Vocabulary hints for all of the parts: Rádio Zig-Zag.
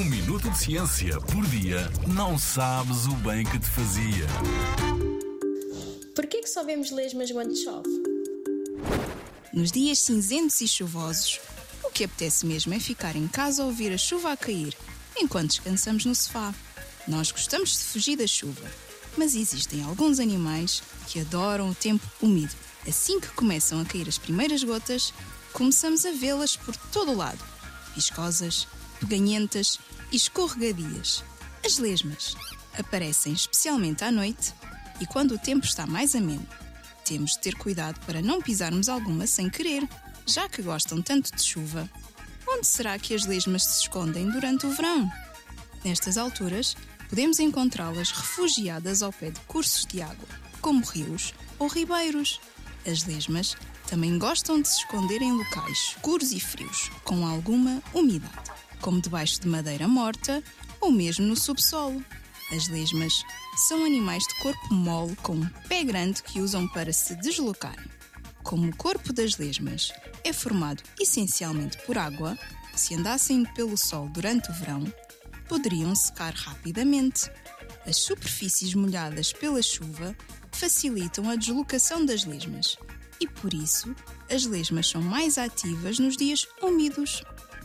Um minuto de ciência por dia, não sabes o bem que te fazia. Porquê que só vemos lesmas quando chove? Nos dias cinzentos e chuvosos, o que apetece mesmo é ficar em casa a ouvir a chuva a cair, enquanto descansamos no sofá. Nós gostamos de fugir da chuva, mas existem alguns animais que adoram o tempo úmido. Assim que começam a cair as primeiras gotas, começamos a vê-las por todo o lado. Viscosas, peganhentas e escorregadias. As lesmas aparecem especialmente à noite e quando o tempo está mais ameno. Temos de ter cuidado para não pisarmos alguma sem querer, já que gostam tanto de chuva. Onde será que as lesmas se escondem durante o verão? Nestas alturas, podemos encontrá-las refugiadas ao pé de cursos de água, como rios ou ribeiros. As lesmas também gostam de se esconder em locais escuros e frios, com alguma umidade, como debaixo de madeira morta ou mesmo no subsolo. As lesmas são animais de corpo mole com um pé grande que usam para se deslocarem. Como o corpo das lesmas é formado essencialmente por água, se andassem pelo sol durante o verão, poderiam secar rapidamente. As superfícies molhadas pela chuva facilitam a deslocação das lesmas e, por isso, as lesmas são mais ativas nos dias úmidos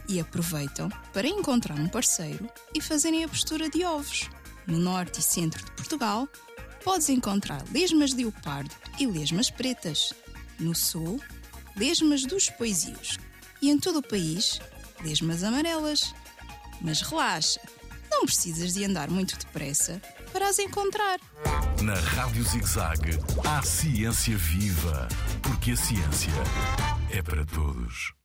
e aproveitam para encontrar um parceiro e fazerem a postura de ovos. No norte e centro de Portugal, podes encontrar lesmas de leopardo e lesmas pretas. No sul, lesmas dos poesios. E em todo o país, lesmas amarelas. Mas relaxa, não precisas de andar muito depressa para as encontrar. Na Rádio Zig-Zag, há ciência viva, porque a ciência é para todos.